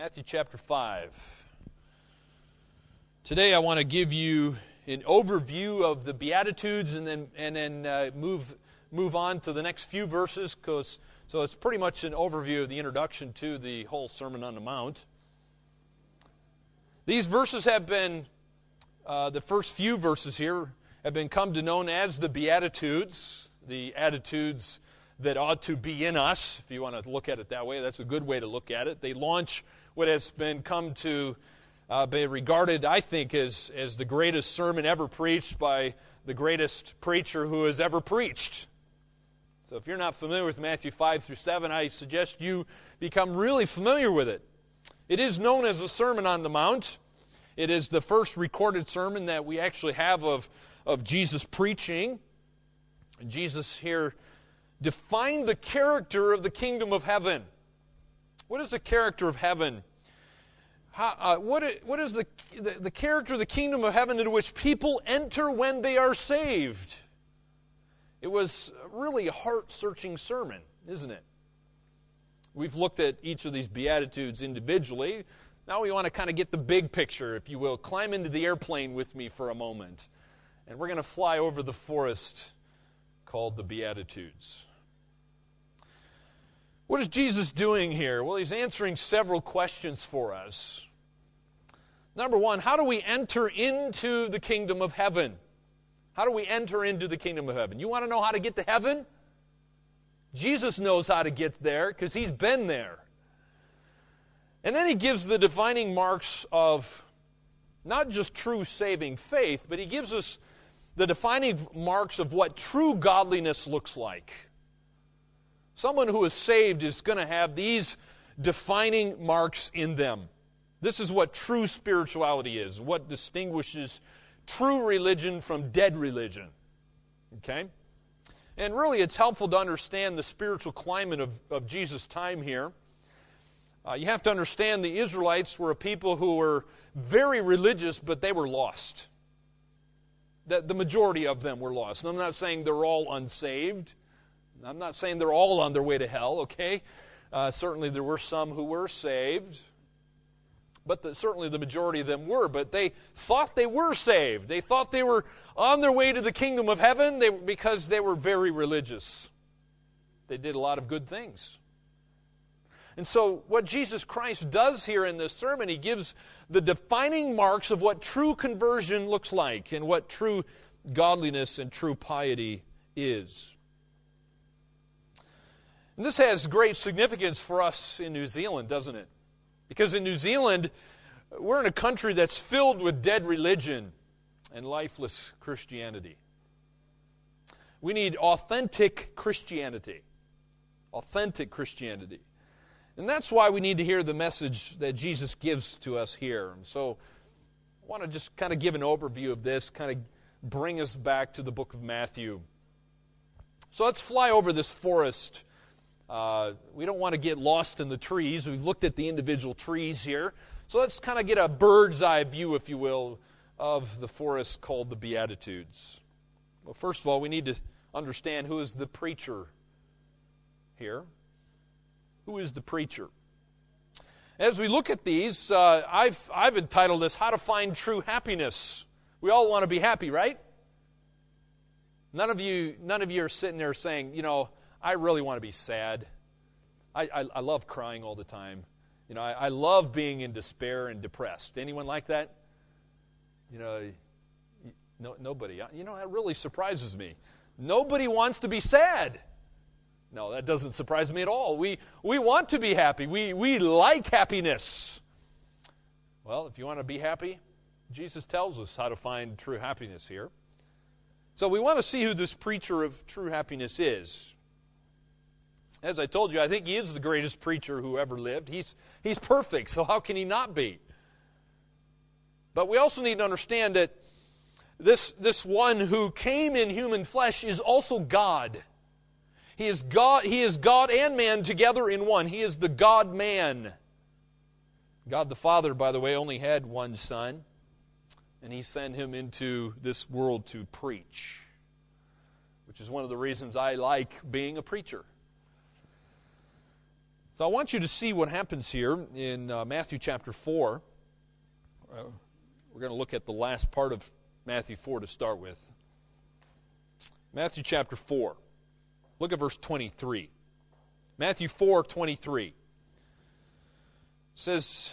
Matthew chapter 5. Today I want to give you an overview of the Beatitudes and then move on to the next few verses, so it's pretty much an overview of the introduction to the whole Sermon on the Mount. These verses have been, the first few verses here, have been come to known as the Beatitudes, the attitudes that ought to be in us, if you want to look at it that way. That's a good way to look at it. They launch what has been come to be regarded, I think, as the greatest sermon ever preached by the greatest preacher who has ever preached. So if you're not familiar with Matthew 5 through 7, I suggest you become really familiar with it. It is known as the Sermon on the Mount. It is the first recorded sermon that we actually have of Jesus preaching. And Jesus here define the character of the kingdom of heaven. What is the character of heaven? What is the character of the kingdom of heaven into which people enter when they are saved? It was really a heart-searching sermon, isn't it? We've looked at each of these Beatitudes individually. Now we want to kind of get the big picture, if you will. Climb into the airplane with me for a moment. And we're going to fly over the forest called the Beatitudes. What is Jesus doing here? Well, he's answering several questions for us. Number one, how do we enter into the kingdom of heaven? How do we enter into the kingdom of heaven? You want to know how to get to heaven? Jesus knows how to get there because he's been there. And then he gives the defining marks of not just true saving faith, but he gives us the defining marks of what true godliness looks like. Someone who is saved is going to have these defining marks in them. This is what true spirituality is, what distinguishes true religion from dead religion. Okay? And really it's helpful to understand the spiritual climate of Jesus' time here. You have to understand the Israelites were a people who were very religious, but they were lost. The majority of them were lost. And I'm not saying they're all unsaved. I'm not saying they're all on their way to hell, okay? Certainly there were some who were saved. But certainly the majority of them were. But they thought they were saved. They thought they were on their way to the kingdom of heaven because they were very religious. They did a lot of good things. And so what Jesus Christ does here in this sermon, he gives the defining marks of what true conversion looks like and what true godliness and true piety is. And this has great significance for us in New Zealand, doesn't it? Because in New Zealand, we're in a country that's filled with dead religion and lifeless Christianity. We need authentic Christianity. Authentic Christianity. And that's why we need to hear the message that Jesus gives to us here. And so I want to just kind of give an overview of this, kind of bring us back to the book of Matthew. So let's fly over this forest. We don't want to get lost in the trees. We've looked at the individual trees here. So let's kind of get a bird's eye view, if you will, of the forest called the Beatitudes. Well, first of all, we need to understand who is the preacher here. Who is the preacher? As we look at these, I've entitled this, How to Find True Happiness. We all want to be happy, right? None of you are sitting there saying, you know, I really want to be sad. I love crying all the time. You know, I love being in despair and depressed. Anyone like that? You know, nobody. You know, that really surprises me. Nobody wants to be sad. No, that doesn't surprise me at all. We want to be happy. We like happiness. Well, if you want to be happy, Jesus tells us how to find true happiness here. So we want to see who this preacher of true happiness is. As I told you, I think he is the greatest preacher who ever lived. He's perfect, so how can he not be? But we also need to understand that this one who came in human flesh is also God. He is God and man together in one. He is the God-man. God the Father, by the way, only had one son, and he sent him into this world to preach, which is one of the reasons I like being a preacher. So I want you to see what happens here in Matthew chapter 4. We're going to look at the last part of Matthew 4 to start with. Matthew chapter 4. Look at verse 23. Matthew 4:23 says,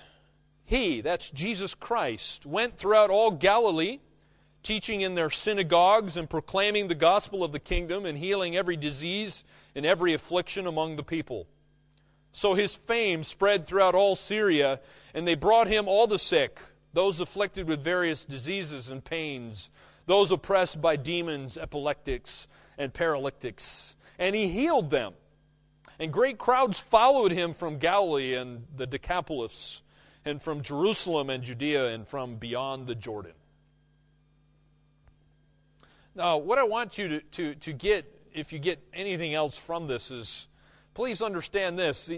He, that's Jesus Christ, went throughout all Galilee, teaching in their synagogues and proclaiming the gospel of the kingdom and healing every disease and every affliction among the people. So his fame spread throughout all Syria, and they brought him all the sick, those afflicted with various diseases and pains, those oppressed by demons, epileptics, and paralytics. And he healed them. And great crowds followed him from Galilee and the Decapolis, and from Jerusalem and Judea, and from beyond the Jordan. Now, what I want you to get, if you get anything else from this, is please understand this.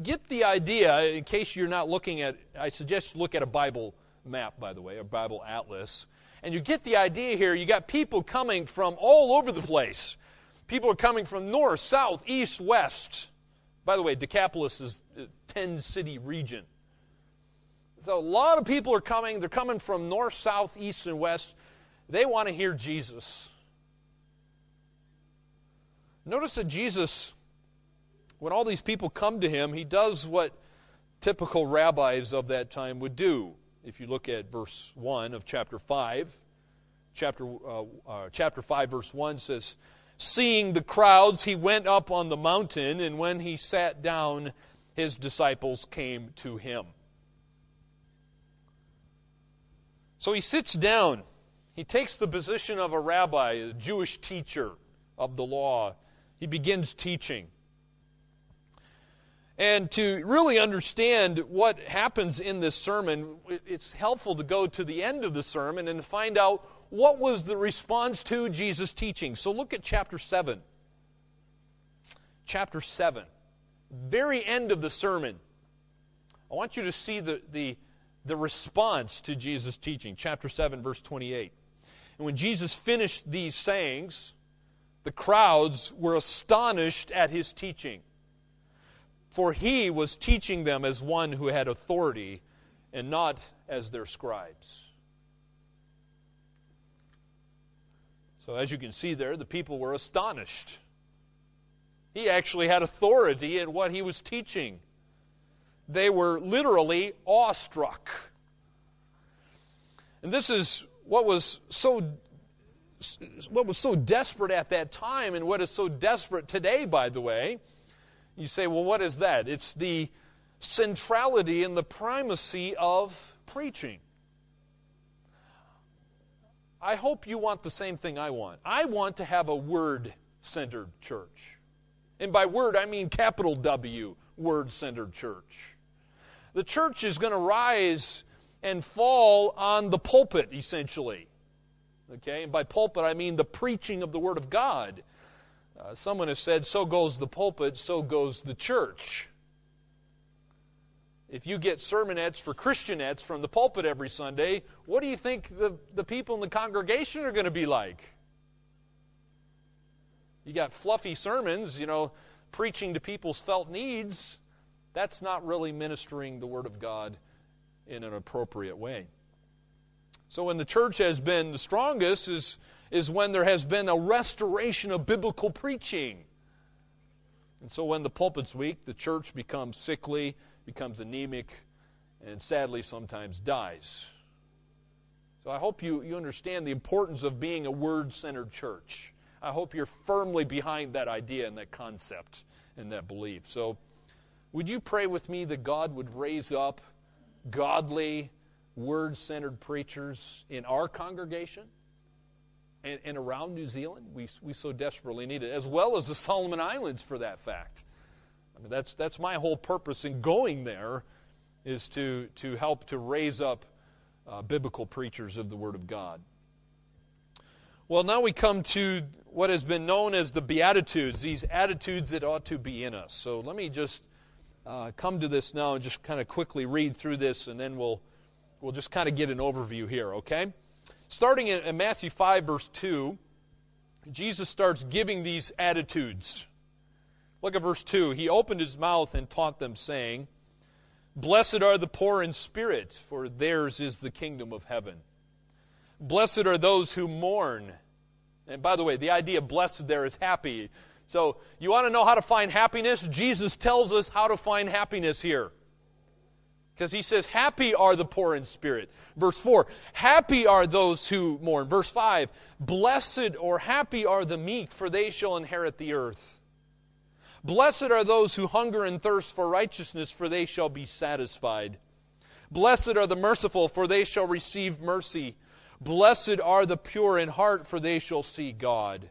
Get the idea, in case you're not looking at, I suggest you look at a Bible map, by the way, a Bible atlas. And you get the idea here, you got people coming from all over the place. People are coming from north, south, east, west. By the way, Decapolis is a 10-city region. So a lot of people are coming. They're coming from north, south, east, and west. They want to hear Jesus. Notice that Jesus, when all these people come to him, he does what typical rabbis of that time would do. If you look at verse 1 of chapter 5, chapter 5, verse 1 says, Seeing the crowds, he went up on the mountain, and when he sat down, his disciples came to him. So he sits down. He takes the position of a rabbi, a Jewish teacher of the law. He begins teaching. And to really understand what happens in this sermon, it's helpful to go to the end of the sermon and find out what was the response to Jesus' teaching. So look at chapter 7. Chapter 7. Very end of the sermon. I want you to see the response to Jesus' teaching. Chapter 7, verse 28. And when Jesus finished these sayings, the crowds were astonished at his teaching. For he was teaching them as one who had authority and not as their scribes. So as you can see there, the people were astonished. He actually had authority in what he was teaching. They were literally awestruck. And this is what was so desperate at that time and what is so desperate today, by the way. You say, well, what is that? It's the centrality and the primacy of preaching. I hope you want the same thing I want. I want to have a word-centered church. And by word, I mean capital W. Word-centered church. The church is going to rise and fall on the pulpit, essentially. Okay, and by pulpit I mean the preaching of the Word of God. Someone has said, so goes the pulpit, so goes the church. If you get sermonettes for Christianettes from the pulpit every Sunday, what do you think the people in the congregation are going to be like? You got fluffy sermons, you know, preaching to people's felt needs. That's not really ministering the Word of God in an appropriate way. So when the church has been the strongest is when there has been a restoration of biblical preaching. And so when the pulpit's weak, the church becomes sickly, becomes anemic, and sadly sometimes dies. So I hope you understand the importance of being a word-centered church. I hope you're firmly behind that idea and that concept and that belief. So would you pray with me that God would raise up godly, word-centered preachers in our congregation and around New Zealand? We so desperately need it, as well as the Solomon Islands for that fact. I mean, that's my whole purpose in going there, is to help to raise up biblical preachers of the Word of God. Well, now we come to what has been known as the Beatitudes, these attitudes that ought to be in us. So let me just come to this now and just kind of quickly read through this, and then we'll just kind of get an overview here, okay? Starting in Matthew 5, verse 2, Jesus starts giving these attitudes. Look at verse 2. He opened his mouth and taught them, saying, Blessed are the poor in spirit, for theirs is the kingdom of heaven. Blessed are those who mourn. And by the way, the idea of blessed there is happy. So you want to know how to find happiness? Jesus tells us how to find happiness here. Because he says, happy are the poor in spirit. Verse 4, happy are those who mourn. Verse 5, blessed or happy are the meek, for they shall inherit the earth. Blessed are those who hunger and thirst for righteousness, for they shall be satisfied. Blessed are the merciful, for they shall receive mercy. Blessed are the pure in heart, for they shall see God.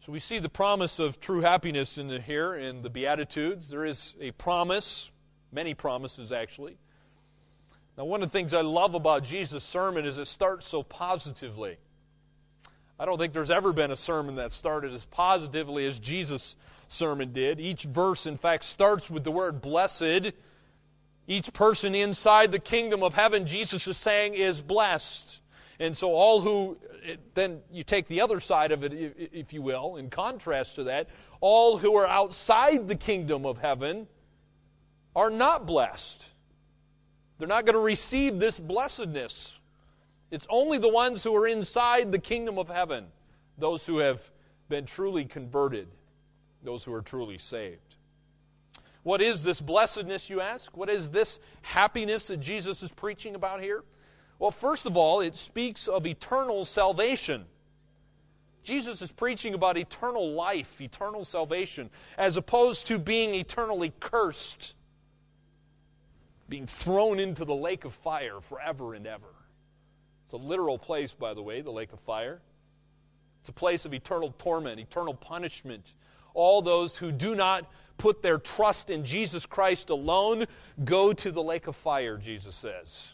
So we see the promise of true happiness here in the Beatitudes. There is a promise, many promises actually. Now one of the things I love about Jesus' sermon is it starts so positively. I don't think there's ever been a sermon that started as positively as Jesus' sermon did. Each verse, in fact, starts with the word blessed. Each person inside the kingdom of heaven, Jesus is saying, is blessed. And so all who, then you take the other side of it, if you will, in contrast to that, all who are outside the kingdom of heaven are not blessed. They're not going to receive this blessedness. It's only the ones who are inside the kingdom of heaven, those who have been truly converted, those who are truly saved. What is this blessedness, you ask? What is this happiness that Jesus is preaching about here? Well, first of all, it speaks of eternal salvation. Jesus is preaching about eternal life, eternal salvation, as opposed to being eternally cursed, being thrown into the lake of fire forever and ever. It's a literal place, by the way, the lake of fire. It's a place of eternal torment, eternal punishment. All those who do not put their trust in Jesus Christ alone go to the lake of fire, Jesus says.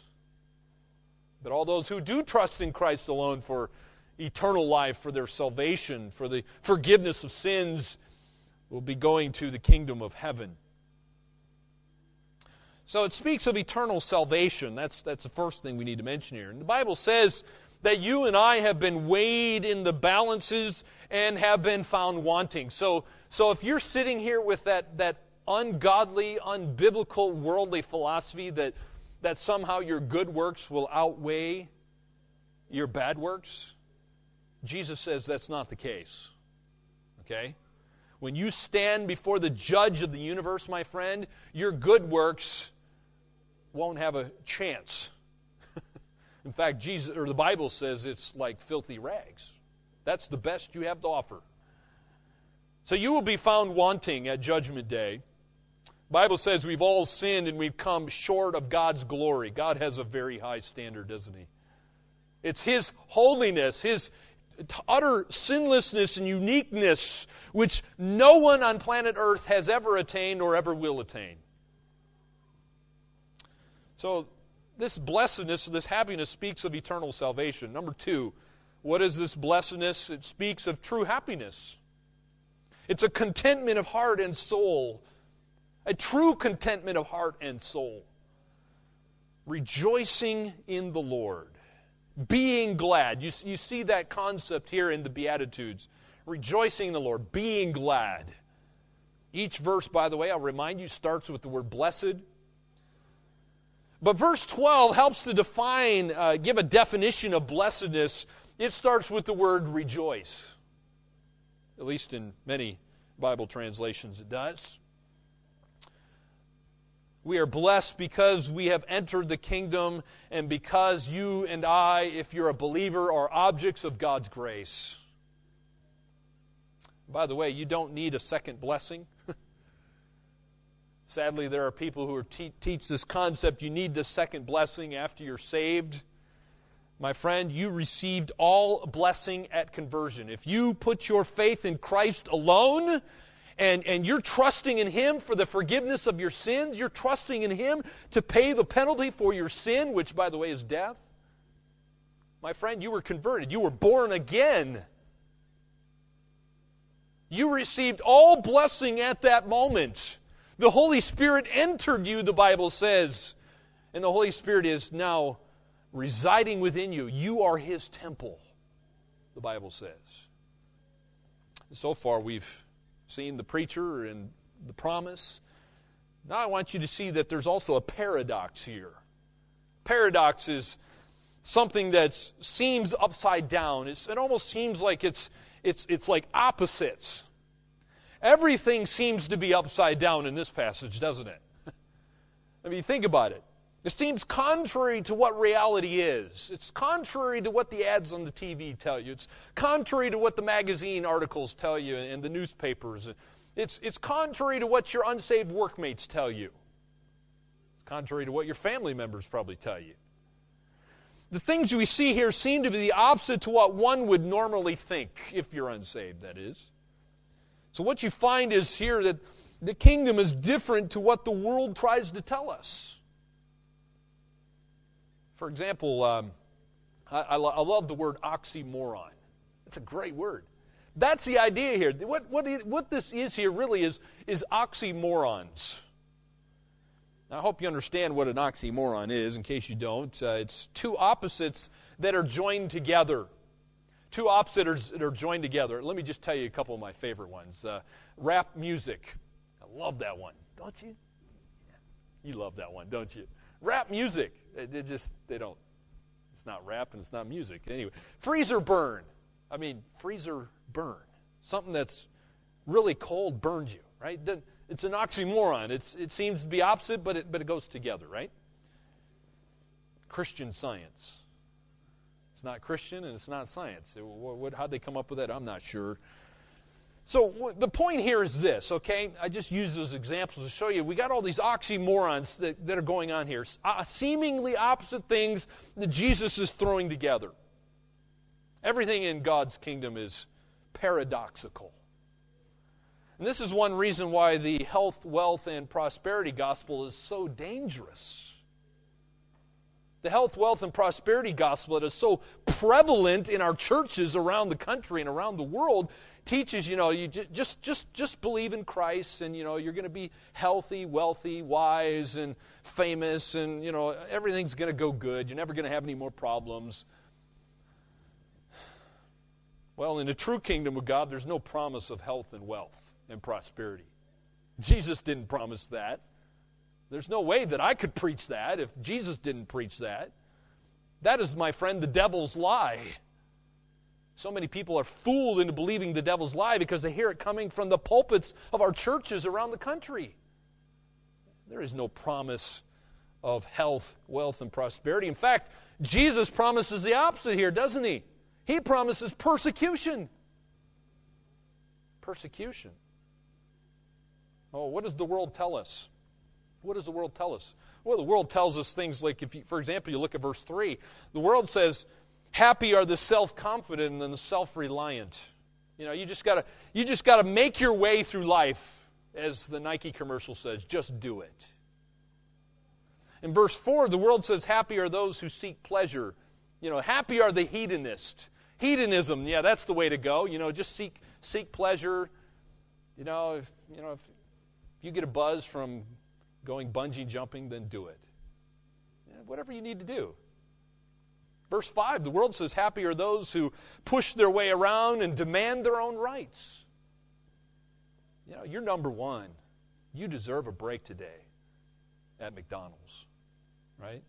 But all those who do trust in Christ alone for eternal life, for their salvation, for the forgiveness of sins, will be going to the kingdom of heaven. So it speaks of eternal salvation. That's the first thing we need to mention here. And the Bible says that you and I have been weighed in the balances and have been found wanting. So if you're sitting here with that ungodly, unbiblical, worldly philosophy that somehow your good works will outweigh your bad works, Jesus says that's not the case. Okay? When you stand before the judge of the universe, my friend, your good works won't have a chance. In fact, Jesus or the Bible says it's like filthy rags. That's the best you have to offer. So you will be found wanting at Judgment Day. The Bible says we've all sinned and we've come short of God's glory. God has a very high standard, doesn't he? It's his holiness, his utter sinlessness and uniqueness, which no one on planet Earth has ever attained or ever will attain. So this blessedness, this happiness, speaks of eternal salvation. Number two, what is this blessedness? It speaks of true happiness. It's a contentment of heart and soul, a true contentment of heart and soul, rejoicing in the Lord, being glad. You see that concept here in the Beatitudes, rejoicing in the Lord, being glad. Each verse, by the way, I'll remind you, starts with the word blessed. But verse 12 helps to define, give a definition of blessedness. It starts with the word rejoice. At least in many Bible translations it does. We are blessed because we have entered the kingdom and because you and I, if you're a believer, are objects of God's grace. By the way, you don't need a second blessing. Sadly, there are people who teach this concept, you need the second blessing after you're saved. My friend, you received all blessing at conversion. If you put your faith in Christ alone and you're trusting in Him for the forgiveness of your sins, you're trusting in Him to pay the penalty for your sin, which, by the way, is death, my friend, you were converted. You were born again. You received all blessing at that moment. The Holy Spirit entered you, the Bible says. And the Holy Spirit is now residing within you. You are His temple, the Bible says. So far, we've seen the preacher and the promise. Now I want you to see that there's also a paradox here. Paradox is something that seems upside down. It almost seems like it's like opposites. Everything seems to be upside down in this passage, doesn't it? I mean, think about it. It seems contrary to what reality is. It's contrary to what the ads on the TV tell you. It's contrary to what the magazine articles tell you and the newspapers. It's contrary to what your unsaved workmates tell you. It's contrary to what your family members probably tell you. The things we see here seem to be the opposite to what one would normally think, if you're unsaved, that is. So what you find is here that the kingdom is different to what the world tries to tell us. For example, I love the word oxymoron. It's a great word. That's the idea here. What this is here really is oxymorons. Now, I hope you understand what an oxymoron is. In case you don't, it's two opposites that are joined together. Two opposites that are joined together. Let me just tell you a couple of my favorite ones. Rap music. I love that one. Don't you? You love that one, don't you? Rap music. It's not rap and it's not music. Anyway, freezer burn. Something that's really cold burns you, right? It's an oxymoron. It seems to be opposite, but it goes together, right? Christian Science. It's not Christian and it's not science. How'd they come up with that? I'm not sure. So the point here is this, okay? I just use those examples to show you. We got all these oxymorons that are going on here, seemingly opposite things that Jesus is throwing together. Everything in God's kingdom is paradoxical. And this is one reason why the health, wealth, and prosperity gospel is so dangerous. The health, wealth, and prosperity gospel that is so prevalent in our churches around the country and around the world teaches, you just believe in Christ and, you're going to be healthy, wealthy, wise, and famous and, everything's going to go good. You're never going to have any more problems. Well, in the true kingdom of God, there's no promise of health and wealth and prosperity. Jesus didn't promise that. There's no way that I could preach that if Jesus didn't preach that. That is, my friend, the devil's lie. So many people are fooled into believing the devil's lie because they hear it coming from the pulpits of our churches around the country. There is no promise of health, wealth, and prosperity. In fact, Jesus promises the opposite here, doesn't he? He promises persecution. Persecution. Oh, what does the world tell us? What does the world tell us? Well, the world tells us things like, for example, you look at verse 3. The world says, happy are the self-confident and the self-reliant. You just got to make your way through life, as the Nike commercial says. Just do it. In verse 4, the world says, happy are those who seek pleasure. Happy are the hedonist. Hedonism, that's the way to go. Just seek pleasure. If you get a buzz from going bungee jumping, then do it. Whatever you need to do. Verse 5, the world says, happy are those who push their way around and demand their own rights. You're number one. You deserve a break today at McDonald's, right?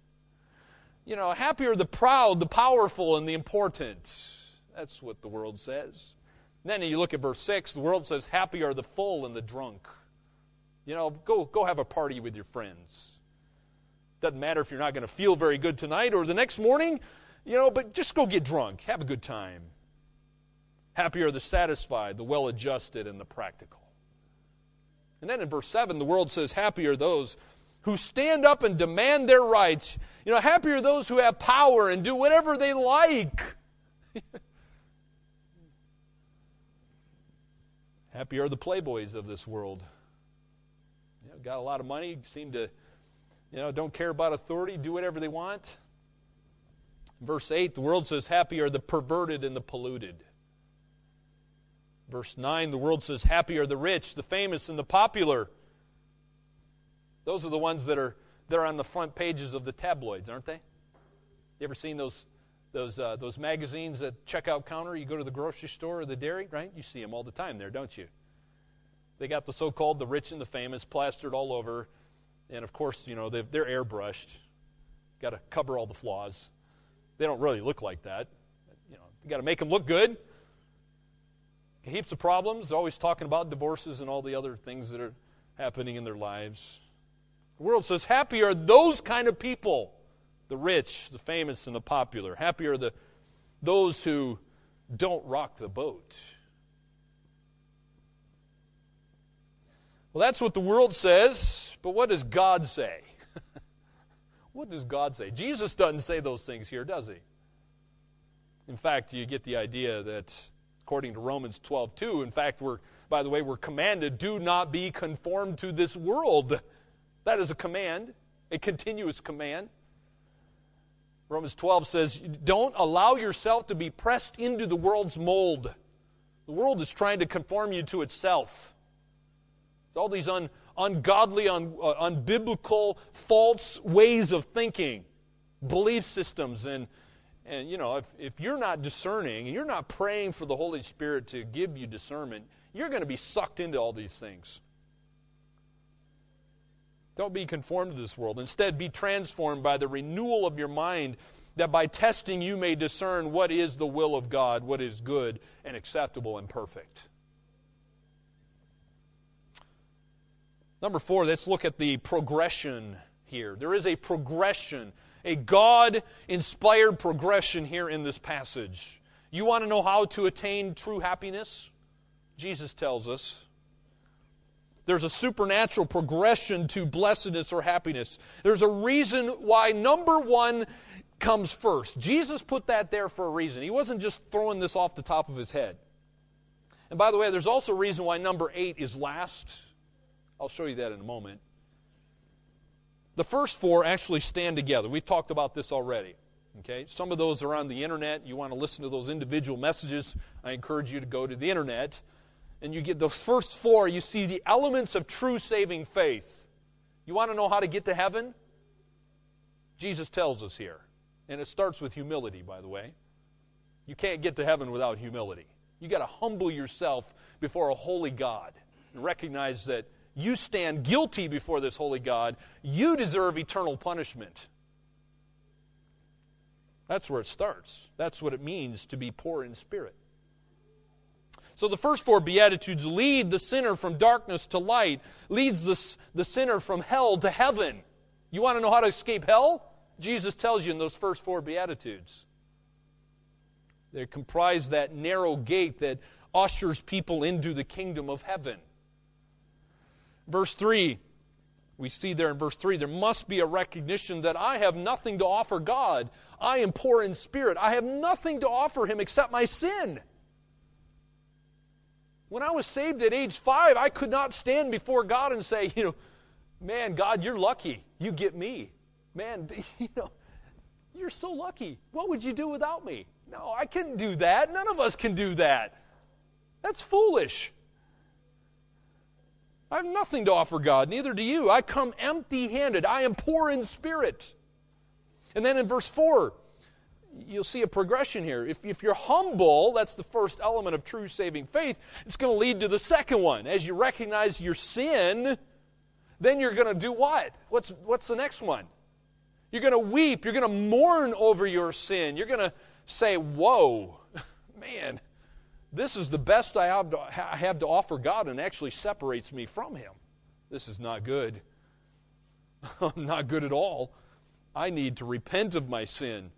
Happy are the proud, the powerful, and the important. That's what the world says. And then you look at verse 6, the world says, happy are the full and the drunk. Go have a party with your friends. Doesn't matter if you're not going to feel very good tonight or the next morning, but just go get drunk. Have a good time. Happy are the satisfied, the well-adjusted, and the practical. And then in verse 7, the world says, happy are those who stand up and demand their rights. Happy are those who have power and do whatever they like. Happy are the playboys of this world. You know, got a lot of money, seem to, you know, don't care about authority, do whatever they want. Verse 8, the world says, happy are the perverted and the polluted. Verse 9, the world says, happy are the rich, the famous, and the popular. Those are the ones that are they're on the front pages of the tabloids, aren't they? You ever seen those magazines at checkout counter? You go to the grocery store or the dairy, right? You see them all the time there, don't you? They got the so-called the rich and the famous plastered all over, and of course, you know, they're airbrushed. Got to cover all the flaws. They don't really look like that. You know, you got to make them look good. Heaps of problems, always talking about divorces and all the other things that are happening in their lives. The world says, happy are those kind of people, the rich, the famous, and the popular. Happy are those who don't rock the boat. Well, that's what the world says, but what does God say? What does God say? Jesus doesn't say those things here, does he? In fact, you get the idea that according to Romans 12:2, in fact, we're commanded, do not be conformed to this world. That is a command, a continuous command. Romans 12 says, don't allow yourself to be pressed into the world's mold. The world is trying to conform you to itself. All these ungodly, unbiblical, false ways of thinking, belief systems, and you know, if you're not discerning and you're not praying for the Holy Spirit to give you discernment, you're going to be sucked into all these things. Don't be conformed to this world. Instead, be transformed by the renewal of your mind, that by testing you may discern what is the will of God, what is good and acceptable and perfect. Number 4, let's look at the progression here. There is a progression, a God-inspired progression here in this passage. You want to know how to attain true happiness? Jesus tells us. There's a supernatural progression to blessedness or happiness. There's a reason why number 1 comes first. Jesus put that there for a reason. He wasn't just throwing this off the top of his head. And by the way, there's also a reason why number 8 is last. I'll show you that in a moment. The first 4 actually stand together. We've talked about this already. Okay? Some of those are on the internet. You want to listen to those individual messages. I encourage you to go to the internet. And you get the first 4, you see the elements of true saving faith. You want to know how to get to heaven? Jesus tells us here. And it starts with humility, by the way. You can't get to heaven without humility. You've got to humble yourself before a holy God and recognize that you stand guilty before this holy God. You deserve eternal punishment. That's where it starts. That's what it means to be poor in spirit. So the first 4 Beatitudes lead the sinner from darkness to light, leads the sinner from hell to heaven. You want to know how to escape hell? Jesus tells you in those first 4 Beatitudes. They comprise that narrow gate that ushers people into the kingdom of heaven. Verse 3, we see there in verse 3, there must be a recognition that I have nothing to offer God. I am poor in spirit. I have nothing to offer Him except my sin. When I was saved at age 5, I could not stand before God and say, you know, man, God, you're lucky. You get me. Man, you know, you're so lucky. What would you do without me? No, I couldn't do that. None of us can do that. That's foolish. I have nothing to offer God, neither do you. I come empty-handed. I am poor in spirit. And then in verse 4, you'll see a progression here. If you're humble, that's the first element of true saving faith, it's going to lead to the second one. As you recognize your sin, then you're going to do what? What's the next one? You're going to weep. You're going to mourn over your sin. You're going to say, whoa, man, this is the best I have to offer God and actually separates me from Him. This is not good. I'm not good at all. I need to repent of my sin.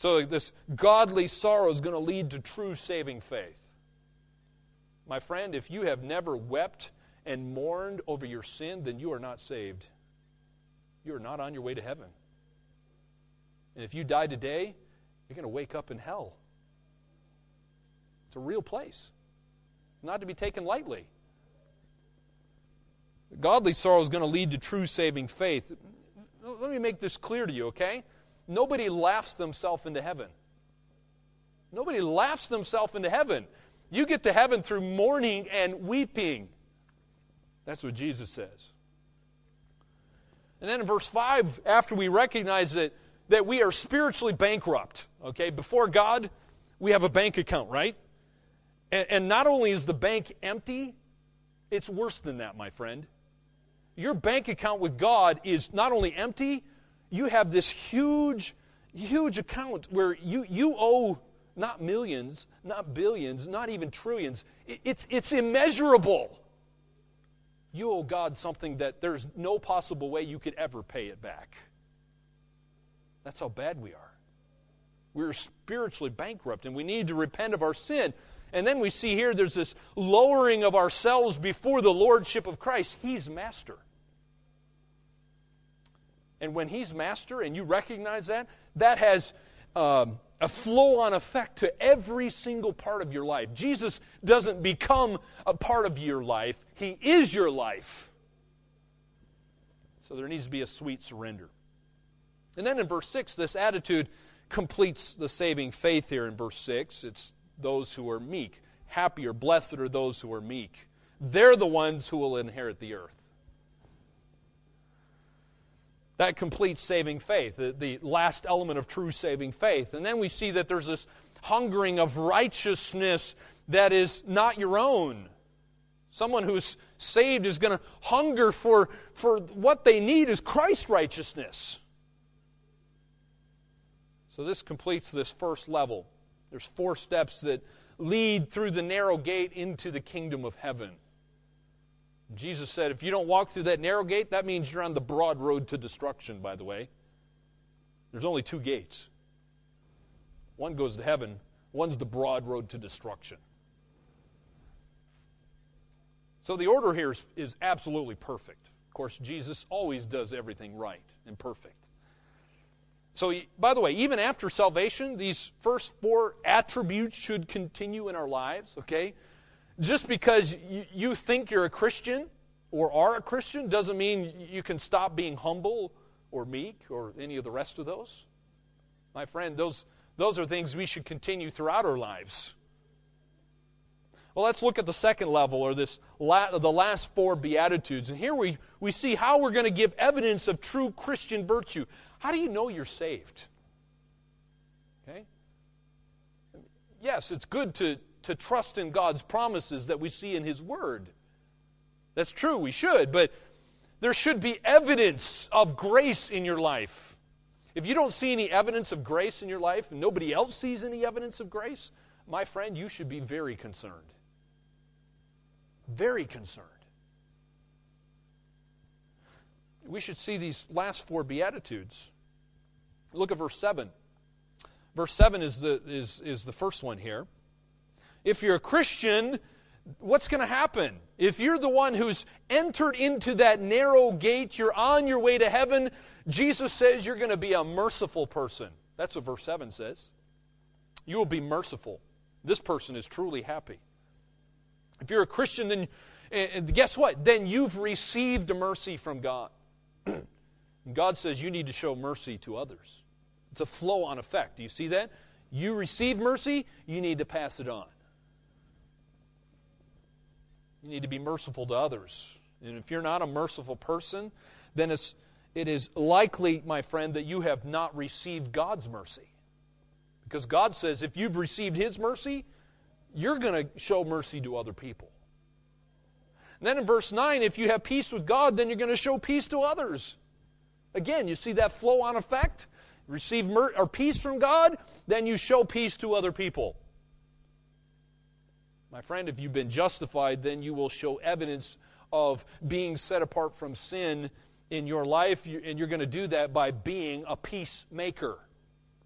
So this godly sorrow is going to lead to true saving faith. My friend, if you have never wept and mourned over your sin, then you are not saved. You are not on your way to heaven. And if you die today, you're going to wake up in hell. It's a real place. not to be taken lightly. Godly sorrow is going to lead to true saving faith. Let me make this clear to you, okay? Nobody laughs themselves into heaven. Nobody laughs themselves into heaven. You get to heaven through mourning and weeping. That's what Jesus says. And then in verse 5, after we recognize that we are spiritually bankrupt, okay, before God, we have a bank account, right? And not only is the bank empty, it's worse than that, my friend. Your bank account with God is not only empty, you have this huge, huge account where you owe not millions, not billions, not even trillions. It's immeasurable. You owe God something that there's no possible way you could ever pay it back. That's how bad we are. We're spiritually bankrupt, and we need to repent of our sin. And then we see here there's this lowering of ourselves before the lordship of Christ. He's master. And when He's master and you recognize that, that has a flow-on effect to every single part of your life. Jesus doesn't become a part of your life. He is your life. So there needs to be a sweet surrender. And then in verse 6, this attitude completes the saving faith here in verse 6. It's those who are meek. Happy or blessed are those who are meek. They're the ones who will inherit the earth. That completes saving faith, the last element of true saving faith. And then we see that there's this hungering of righteousness that is not your own. Someone who's saved is going to hunger for what they need is Christ's righteousness. So this completes this first level. There's 4 steps that lead through the narrow gate into the kingdom of heaven. Jesus said, if you don't walk through that narrow gate, that means you're on the broad road to destruction, by the way. There's only 2 gates. One goes to heaven. One's the broad road to destruction. So the order here is absolutely perfect. Of course, Jesus always does everything right and perfect. So, by the way, even after salvation, these first 4 attributes should continue in our lives, okay? Just because you think you're a Christian or are a Christian doesn't mean you can stop being humble or meek or any of the rest of those. My friend, those are things we should continue throughout our lives. Well, let's look at the second level, or the last 4 Beatitudes. And here we see how we're going to give evidence of true Christian virtue. How do you know you're saved? Okay? Yes, it's good to trust in God's promises that we see in His Word. That's true, we should, but there should be evidence of grace in your life. If you don't see any evidence of grace in your life, and nobody else sees any evidence of grace, my friend, you should be very concerned. Very concerned. We should see these last 4 Beatitudes. Look at verse 7. Verse 7 is the first one here. If you're a Christian, what's going to happen? If you're the one who's entered into that narrow gate, you're on your way to heaven, Jesus says you're going to be a merciful person. That's what verse 7 says. You will be merciful. This person is truly happy. If you're a Christian, then guess what? Then you've received mercy from God. And God says you need to show mercy to others. It's a flow-on effect. Do you see that? You receive mercy, you need to pass it on. You need to be merciful to others. And if you're not a merciful person, then it is likely, my friend, that you have not received God's mercy. Because God says if you've received His mercy, you're going to show mercy to other people. And then in verse 9, if you have peace with God, then you're going to show peace to others. Again, you see that flow-on effect? Receive peace from God, then you show peace to other people. My friend, if you've been justified, then you will show evidence of being set apart from sin in your life, and you're going to do that by being a peacemaker.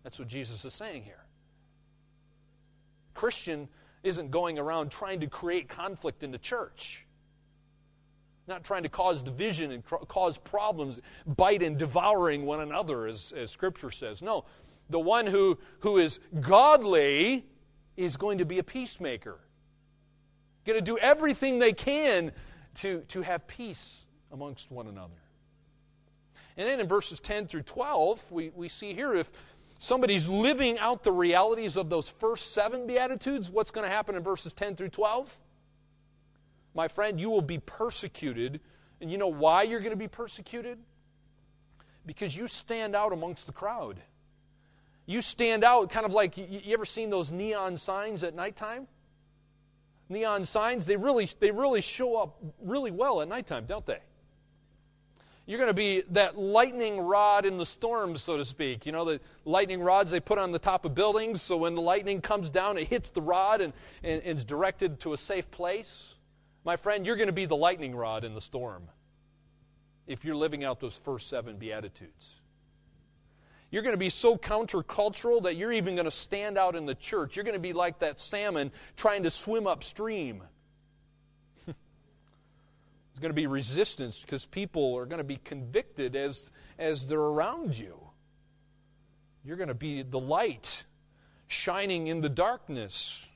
That's what Jesus is saying here. Christian isn't going around trying to create conflict in the church. Not trying to cause division and cause problems, bite and devouring one another, as Scripture says. No, the one who is godly is going to be a peacemaker. Going to do everything they can to have peace amongst one another. And then in verses 10 through 12, we see here if somebody's living out the realities of those first 7 Beatitudes, what's going to happen in verses 10 through 12? My friend, you will be persecuted. And you know why you're going to be persecuted? Because you stand out amongst the crowd. You stand out kind of like, you ever seen those neon signs at nighttime? Neon signs, they really show up really well at nighttime, don't they? You're going to be that lightning rod in the storm, so to speak. You know, the lightning rods they put on the top of buildings, so when the lightning comes down, it hits the rod and it's directed to a safe place. My friend, you're going to be the lightning rod in the storm if you're living out those first 7 Beatitudes. You're going to be so countercultural that you're even going to stand out in the church. You're going to be like that salmon trying to swim upstream. There's going to be resistance because people are going to be convicted as they're around you. You're going to be the light shining in the darkness.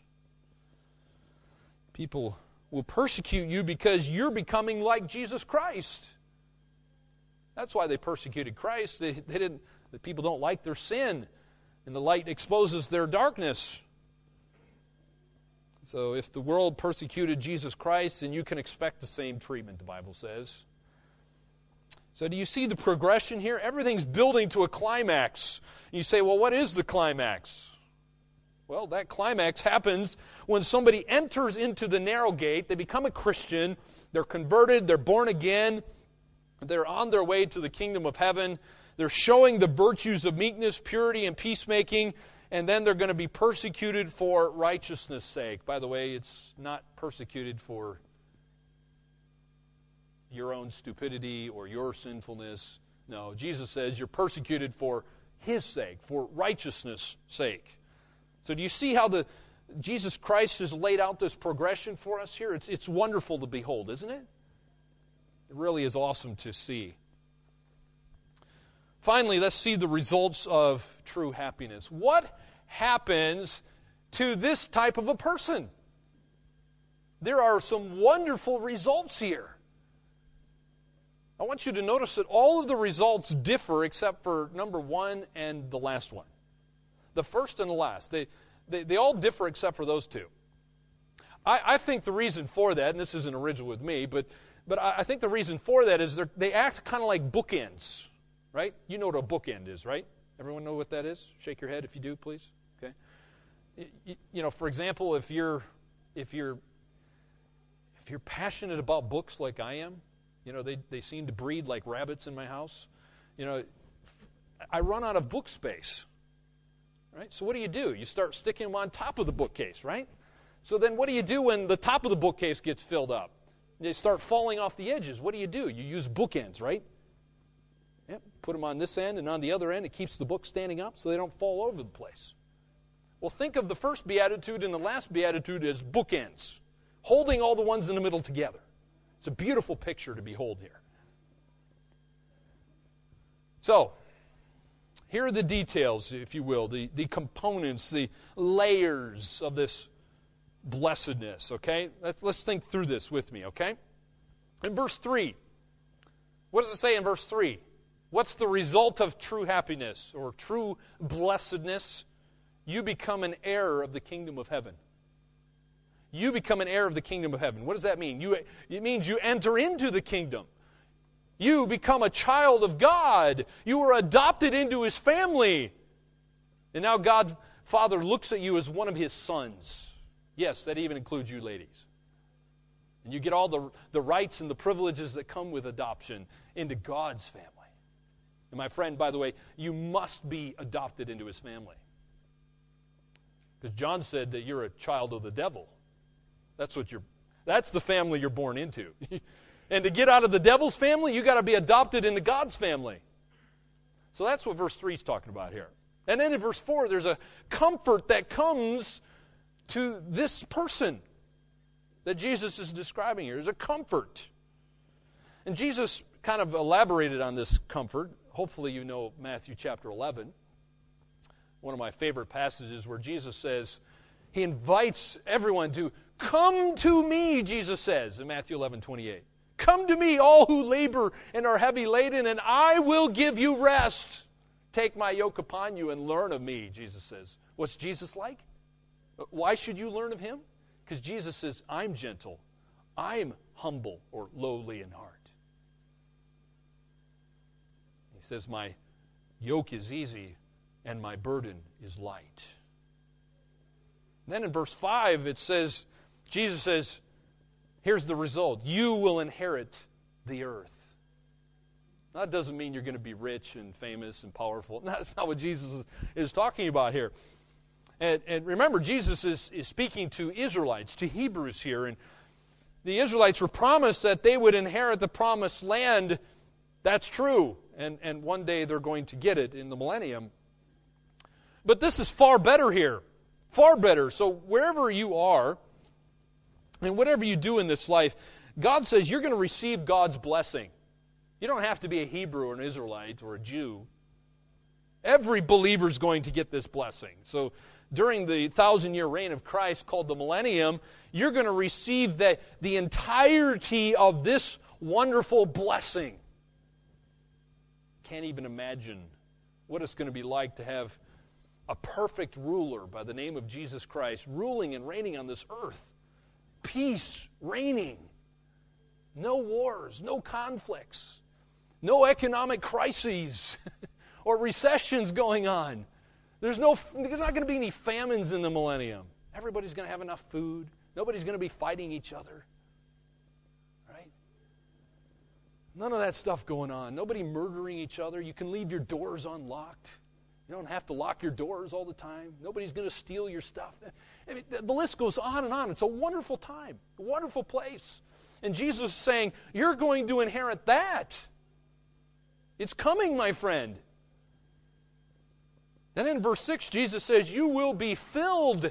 People will persecute you because you're becoming like Jesus Christ. That's why they persecuted Christ. They didn't. The people don't like their sin, and the light exposes their darkness. So if the world persecuted Jesus Christ, then you can expect the same treatment, the Bible says. So do you see the progression here? Everything's building to a climax. You say, well, what is the climax? Well, that climax happens when somebody enters into the narrow gate, they become a Christian, they're converted, they're born again, they're on their way to the kingdom of heaven. They're showing the virtues of meekness, purity, and peacemaking, and then they're going to be persecuted for righteousness' sake. By the way, it's not persecuted for your own stupidity or your sinfulness. No, Jesus says you're persecuted for His sake, for righteousness' sake. So do you see how Jesus Christ has laid out this progression for us here? It's wonderful to behold, isn't it? It really is awesome to see. Finally, let's see the results of true happiness. What happens to this type of a person? There are some wonderful results here. I want you to notice that all of the results differ except for number 1 and the last one. The first and the last. They all differ except for those two. I think the reason for that, and this isn't original with me, but I think the reason for that is they act kind of like bookends. Right? You know what a bookend is, right? Everyone know what that is? Shake your head if you do, please. Okay. You know, for example, if you're passionate about books like I am, you know, they seem to breed like rabbits in my house. You know, I run out of book space. Right? So what do? You start sticking them on top of the bookcase, right? So then what do you do when the top of the bookcase gets filled up? They start falling off the edges. What do? You use bookends, right? Yep, put them on this end and on the other end. It keeps the book standing up so they don't fall over the place. Well, think of the first beatitude and the last beatitude as bookends, holding all the ones in the middle together. It's a beautiful picture to behold here. So, here are the details, if you will, the components, the layers of this blessedness, okay? Let's think through this with me, okay? In verse 3, what does it say in verse 3? What's the result of true happiness or true blessedness? You become an heir of the kingdom of heaven. You become an heir of the kingdom of heaven. What does that mean? It means you enter into the kingdom. You become a child of God. You are adopted into His family. And now God, Father, looks at you as one of His sons. Yes, that even includes you ladies. And you get all the rights and the privileges that come with adoption into God's family. And my friend, by the way, you must be adopted into His family. Because John said that you're a child of the devil. That's the family you're born into. And to get out of the devil's family, you've got to be adopted into God's family. So that's what verse 3 is talking about here. And then in verse 4, there's a comfort that comes to this person that Jesus is describing here. There's a comfort. And Jesus kind of elaborated on this comfort. Hopefully you know Matthew chapter 11, one of my favorite passages where Jesus says, He invites everyone to Come to me, Jesus says in Matthew 11:28. Come to me, all who labor and are heavy laden, and I will give you rest. Take my yoke upon you and learn of me, Jesus says. What's Jesus like? Why should you learn of him? Because Jesus says, I'm gentle. I'm humble or lowly in heart. He says, my yoke is easy and my burden is light. Then in verse 5, it says, Jesus says, here's the result. You will inherit the earth. Now, that doesn't mean you're going to be rich and famous and powerful. No, that's not what Jesus is talking about here. And remember, Jesus is speaking to Israelites, to Hebrews here. And the Israelites were promised that they would inherit the promised land. That's true. And one day they're going to get it in the millennium. But this is far better here. Far better. So wherever you are, and whatever you do in this life, God says you're going to receive God's blessing. You don't have to be a Hebrew or an Israelite or a Jew. Every believer is going to get this blessing. So during the 1,000-year reign of Christ called the millennium, you're going to receive the entirety of this wonderful blessing. Can't even imagine what it's going to be like to have a perfect ruler by the name of Jesus Christ ruling and reigning on this earth. Peace reigning. No wars, no conflicts, no economic crises or recessions going on. There's not going to be any famines in the millennium. Everybody's going to have enough food. Nobody's going to be fighting each other. Right? None of that stuff going on. Nobody murdering each other. You can leave your doors unlocked. You don't have to lock your doors all the time. Nobody's going to steal your stuff. I mean, the list goes on and on. It's a wonderful time, a wonderful place. And Jesus is saying, you're going to inherit that. It's coming, my friend. Then in verse 6, Jesus says, you will be filled.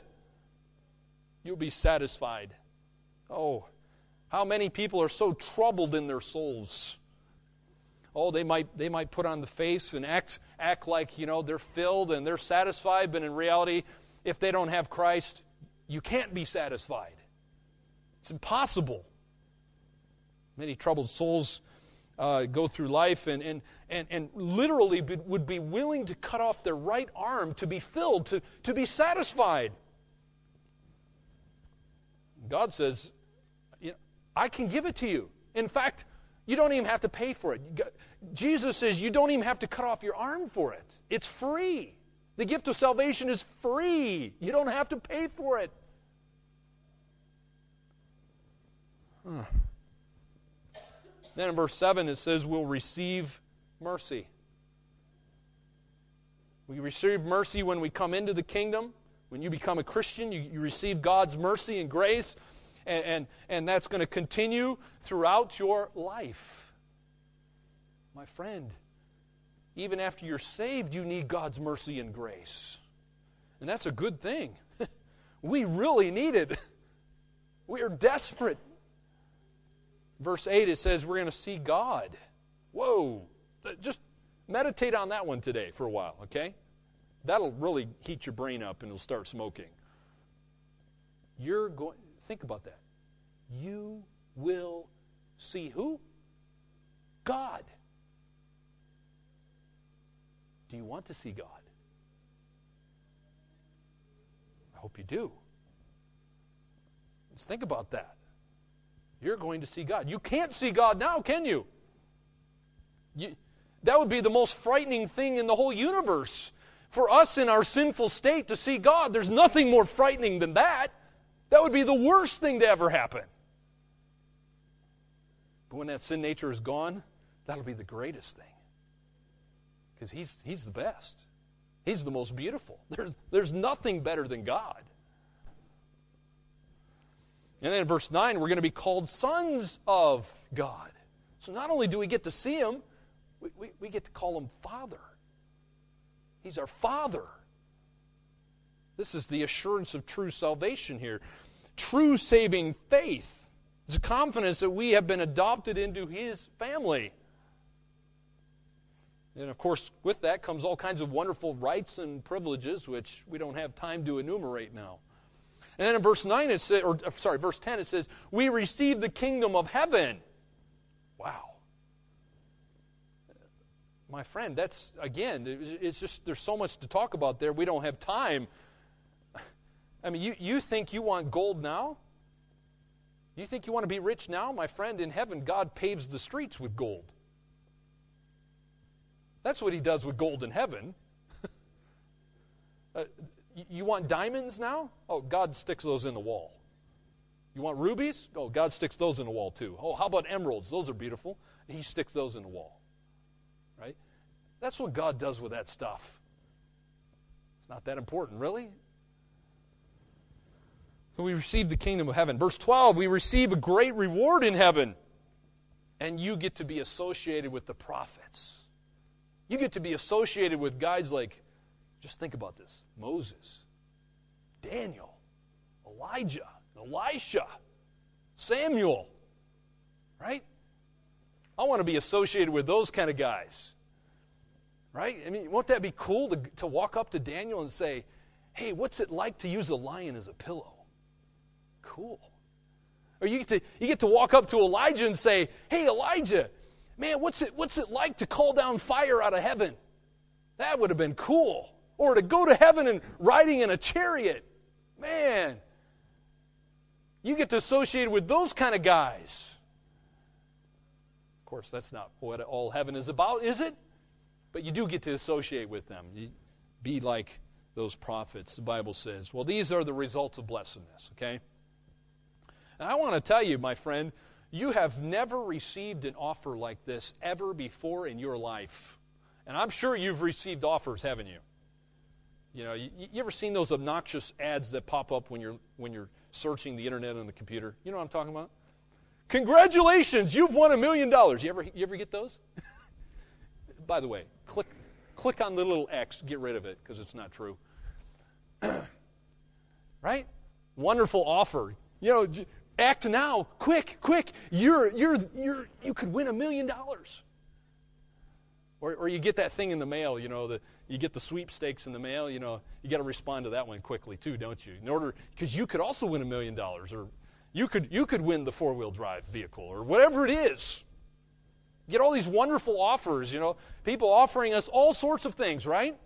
You'll be satisfied. Oh, how many people are so troubled in their souls. Oh, they might put on the face and act like, you know, they're filled and they're satisfied, but in reality, if they don't have Christ, you can't be satisfied. It's impossible. Many troubled souls go through life and literally would be willing to cut off their right arm to be filled, to be satisfied. God says, I can give it to you. In fact, you don't even have to pay for it. Jesus says you don't even have to cut off your arm for it. It's free. The gift of salvation is free. You don't have to pay for it. Then in verse 7 it says we'll receive mercy. We receive mercy when we come into the kingdom. When you become a Christian, you receive God's mercy and grace. And that's going to continue throughout your life. My friend, even after you're saved, you need God's mercy and grace. And that's a good thing. We really need it. We are desperate. Verse 8, it says we're going to see God. Whoa. Just meditate on that one today for a while, okay? That'll really heat your brain up and it'll start smoking. Think about that. You will see who? God. Do you want to see God? I hope you do. Let's think about that. You're going to see God. You can't see God now, can you? That would be the most frightening thing in the whole universe. For us in our sinful state to see God, there's nothing more frightening than that. That would be the worst thing to ever happen. But when that sin nature is gone, that'll be the greatest thing. Because He's the best. He's the most beautiful. There's nothing better than God. And then in verse 9, we're going to be called sons of God. So not only do we get to see Him, we get to call Him Father. He's our Father. This is the assurance of true salvation here. True saving faith. It's a confidence that we have been adopted into His family. And of course, with that comes all kinds of wonderful rights and privileges, which we don't have time to enumerate now. And then in verse 10 it says, we receive the kingdom of heaven. Wow. My friend, that's, again, it's just, there's so much to talk about there. We don't have time. I mean, you think you want gold now? You think you want to be rich now? My friend, in heaven, God paves the streets with gold. That's what he does with gold in heaven. You want diamonds now? Oh, God sticks those in the wall. You want rubies? Oh, God sticks those in the wall too. Oh, how about emeralds? Those are beautiful. He sticks those in the wall. Right? That's what God does with that stuff. It's not that important, really. So we receive the kingdom of heaven. Verse 12, we receive a great reward in heaven. And you get to be associated with the prophets. You get to be associated with guys like, just think about this, Moses, Daniel, Elijah, Elisha, Samuel, right? I want to be associated with those kind of guys, right? I mean, won't that be cool to walk up to Daniel and say, hey, what's it like to use a lion as a pillow? Cool. Or you get to walk up to Elijah and say, hey, Elijah, man, what's it like to call down fire out of heaven? That would have been cool. Or to go to heaven and riding in a chariot. Man, you get to associate with those kind of guys. Of course, that's not what all heaven is about, is it? But you do get to associate with them. You be like those prophets, the Bible says. Well, these are the results of blessedness, okay? And I want to tell you, my friend, you have never received an offer like this ever before in your life. And I'm sure you've received offers, haven't you? You know, you ever seen those obnoxious ads that pop up when you're searching the internet on the computer? You know what I'm talking about? Congratulations, you've won $1 million. You ever get those? By the way, click on the little X, get rid of it because it's not true. Right? Wonderful offer. You know, act now, quick. You could win $1 million. Or you get that thing in the mail, you know, you get the sweepstakes in the mail, you know, you got to respond to that one quickly too, don't you? In order, because you could also win $1 million, or you could win the four-wheel drive vehicle, or whatever it is. You get all these wonderful offers, you know, people offering us all sorts of things, right?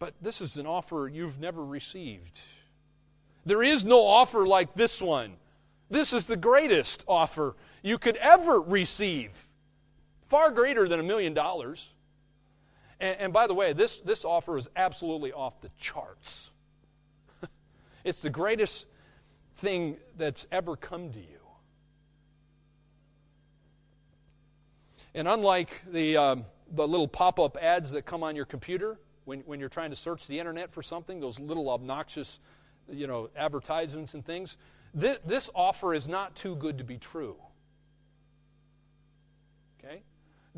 But this is an offer you've never received. There is no offer like this one. This is the greatest offer you could ever receive. Far greater than $1 million. And by the way, this offer is absolutely off the charts. It's the greatest thing that's ever come to you. And unlike the little pop-up ads that come on your computer when you're trying to search the internet for something, those little obnoxious, you know, advertisements and things, this offer is not too good to be true. Okay?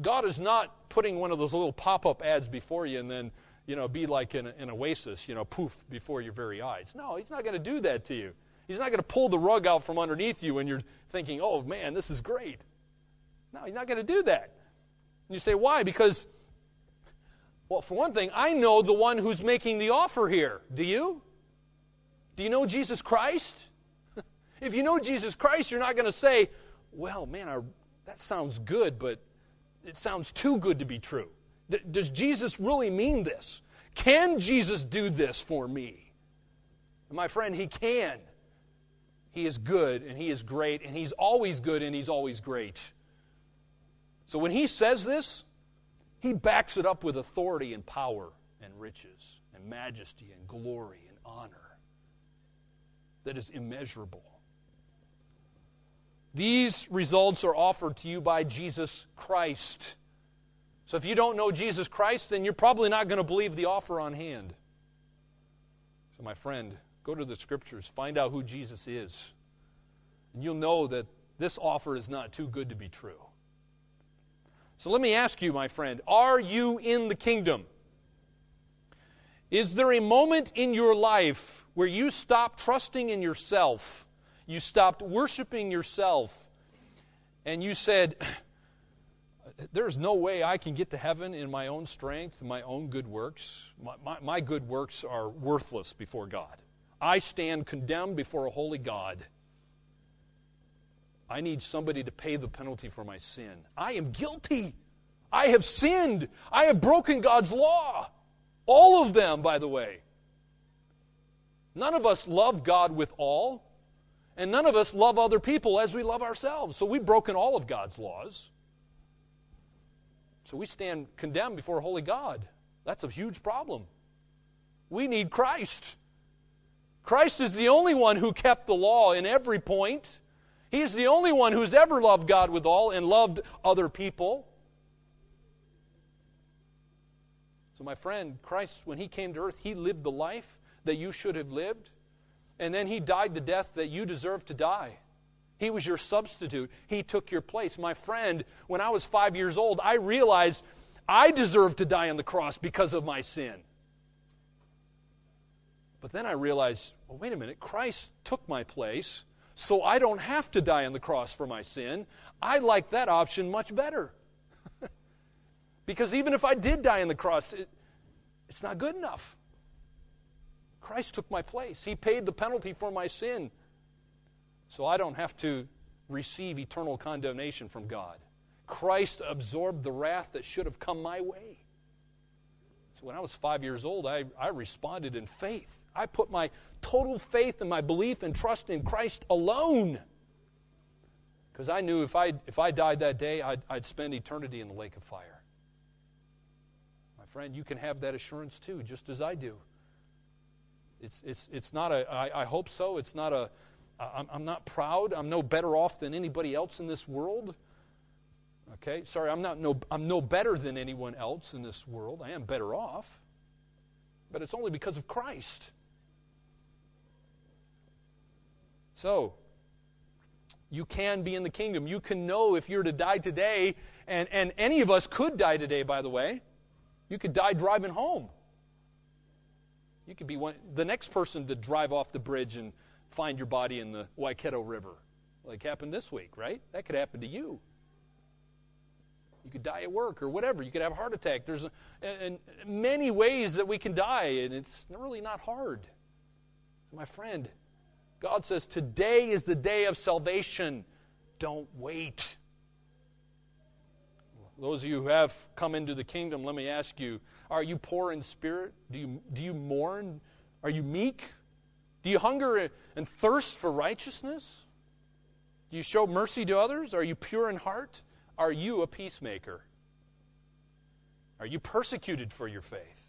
God is not putting one of those little pop-up ads before you and then, you know, be like an oasis, you know, poof, before your very eyes. No, he's not going to do that to you. He's not going to pull the rug out from underneath you and you're thinking, oh, man, this is great. No, he's not going to do that. And you say, why? Because, well, for one thing, I know the one who's making the offer here. Do you? Do you know Jesus Christ? If you know Jesus Christ, you're not going to say, well, man, that sounds good, but it sounds too good to be true. Does Jesus really mean this? Can Jesus do this for me? And my friend, he can. He is good, and he is great, and he's always good, and he's always great. So when he says this, he backs it up with authority and power and riches and majesty and glory and honor that is immeasurable. These results are offered to you by Jesus Christ. So if you don't know Jesus Christ, then you're probably not going to believe the offer on hand. So my friend, go to the Scriptures, find out who Jesus is, and you'll know that this offer is not too good to be true. So let me ask you, my friend, are you in the kingdom? Is there a moment in your life where you stop trusting in yourself? You stopped worshiping yourself and you said, there's no way I can get to heaven in my own strength, my own good works. My good works are worthless before God. I stand condemned before a holy God. I need somebody to pay the penalty for my sin. I am guilty. I have sinned. I have broken God's law. All of them, by the way. None of us love God with all, and none of us love other people as we love ourselves. So we've broken all of God's laws. So we stand condemned before a holy God. That's a huge problem. We need Christ. Christ is the only one who kept the law in every point. He's the only one who's ever loved God with all and loved other people. So my friend, Christ, when he came to earth, he lived the life that you should have lived. And then he died the death that you deserved to die. He was your substitute. He took your place. My friend, when I was 5 years old, I realized I deserved to die on the cross because of my sin. But then I realized, well, wait a minute, Christ took my place, so I don't have to die on the cross for my sin. I like that option much better. Because even if I did die on the cross, it's not good enough. Christ took my place. He paid the penalty for my sin. So I don't have to receive eternal condemnation from God. Christ absorbed the wrath that should have come my way. So when I was 5 years old, I responded in faith. I put my total faith and my belief and trust in Christ alone. Because I knew if I died that day, I'd spend eternity in the lake of fire. My friend, you can have that assurance too, just as I do. It's not a, I hope so, it's not a, I'm not proud. I'm no better off than anybody else in this world. Okay? Sorry, I'm no better than anyone else in this world. I am better off. But it's only because of Christ. So, you can be in the kingdom. You can know if you're to die today, and any of us could die today, by the way. You could die driving home. You could be the next person to drive off the bridge and find your body in the Waikato River, like happened this week, right? That could happen to you. You could die at work or whatever. You could have a heart attack. There's many ways that we can die, and it's really not hard. My friend, God says, today is the day of salvation. Don't wait. Those of you who have come into the kingdom, let me ask you, are you poor in spirit? Do you mourn? Are you meek? Do you hunger and thirst for righteousness? Do you show mercy to others? Are you pure in heart? Are you a peacemaker? Are you persecuted for your faith?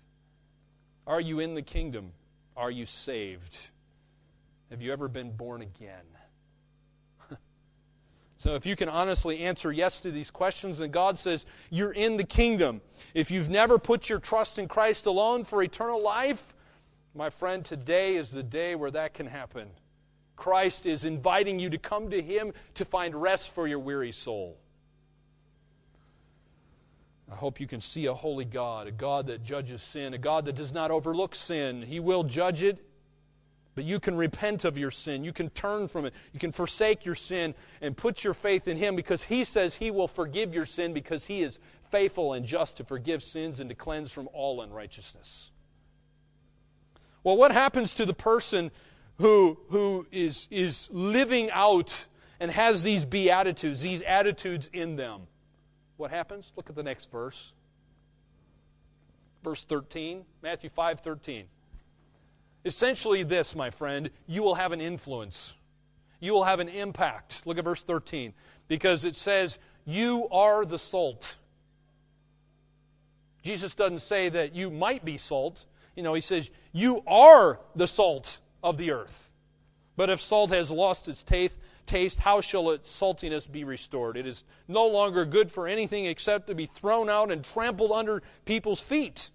Are you in the kingdom? Are you saved? Have you ever been born again? So if you can honestly answer yes to these questions, then God says you're in the kingdom. If you've never put your trust in Christ alone for eternal life, my friend, today is the day where that can happen. Christ is inviting you to come to Him to find rest for your weary soul. I hope you can see a holy God, a God that judges sin, a God that does not overlook sin. He will judge it, but you can repent of your sin. You can turn from it. You can forsake your sin and put your faith in Him, because He says He will forgive your sin, because He is faithful and just to forgive sins and to cleanse from all unrighteousness. Well, what happens to the person who is living out and has these beatitudes, these attitudes in them? What happens? Look at the next verse. Verse 13, Matthew 5:13. Essentially this, my friend, you will have an influence. You will have an impact. Look at verse 13. Because it says, you are the salt. Jesus doesn't say that you might be salt. You know, He says, you are the salt of the earth. But if salt has lost its taste, how shall its saltiness be restored? It is no longer good for anything except to be thrown out and trampled under people's feet.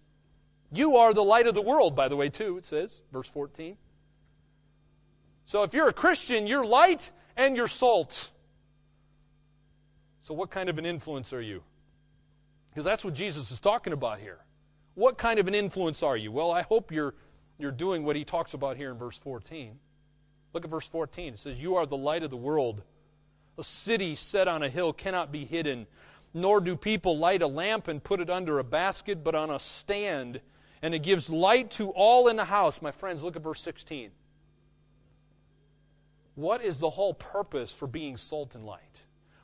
You are the light of the world, by the way, too, it says, verse 14. So if you're a Christian, you're light and you're salt. So what kind of an influence are you? Because that's what Jesus is talking about here. What kind of an influence are you? Well, I hope you're doing what He talks about here in verse 14. Look at verse 14. It says, you are the light of the world. A city set on a hill cannot be hidden, nor do people light a lamp and put it under a basket, but on a stand, and it gives light to all in the house. My friends, look at verse 16. What is the whole purpose for being salt and light?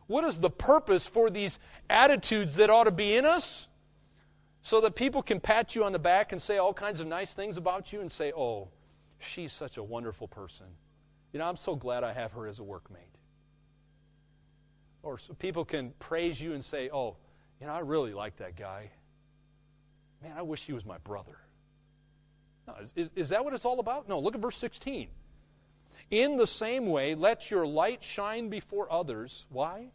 What is the purpose for these attitudes that ought to be in us? So that people can pat you on the back and say all kinds of nice things about you and say, oh, she's such a wonderful person. You know, I'm so glad I have her as a workmate. Or so people can praise you and say, oh, you know, I really like that guy. Man, I wish he was my brother. No, is that what it's all about? No, look at verse 16. In the same way, let your light shine before others. Why?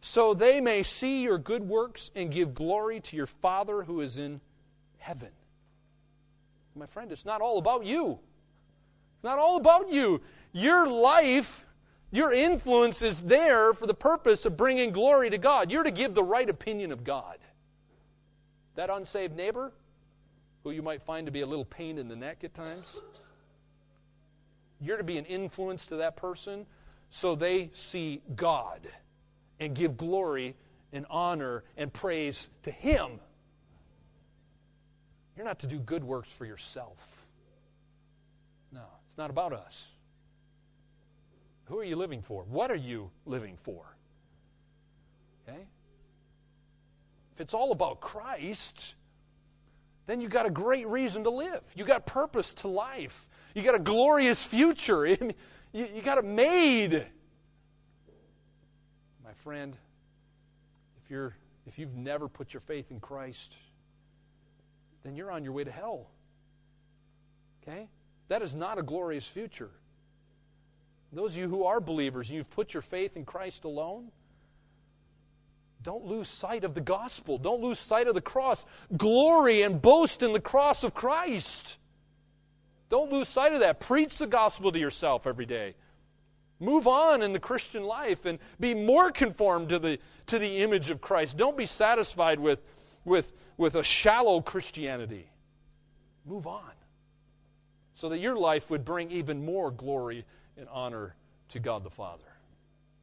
So they may see your good works and give glory to your Father who is in heaven. My friend, it's not all about you. It's not all about you. Your life, your influence is there for the purpose of bringing glory to God. You're to give the right opinion of God. That unsaved neighbor, who you might find to be a little pain in the neck at times, you're to be an influence to that person so they see God and give glory and honor and praise to Him. You're not to do good works for yourself. No, it's not about us. Who are you living for? What are you living for? Okay? If it's all about Christ, then you got a great reason to live. You got purpose to life. You got a glorious future. You got it made. My friend, if you've never put your faith in Christ, then you're on your way to hell. Okay? That is not a glorious future. Those of you who are believers and you've put your faith in Christ alone, don't lose sight of the gospel. Don't lose sight of the cross. Glory and boast in the cross of Christ. Don't lose sight of that. Preach the gospel to yourself every day. Move on in the Christian life and be more conformed to the image of Christ. Don't be satisfied with a shallow Christianity. Move on so that your life would bring even more glory and honor to God the Father.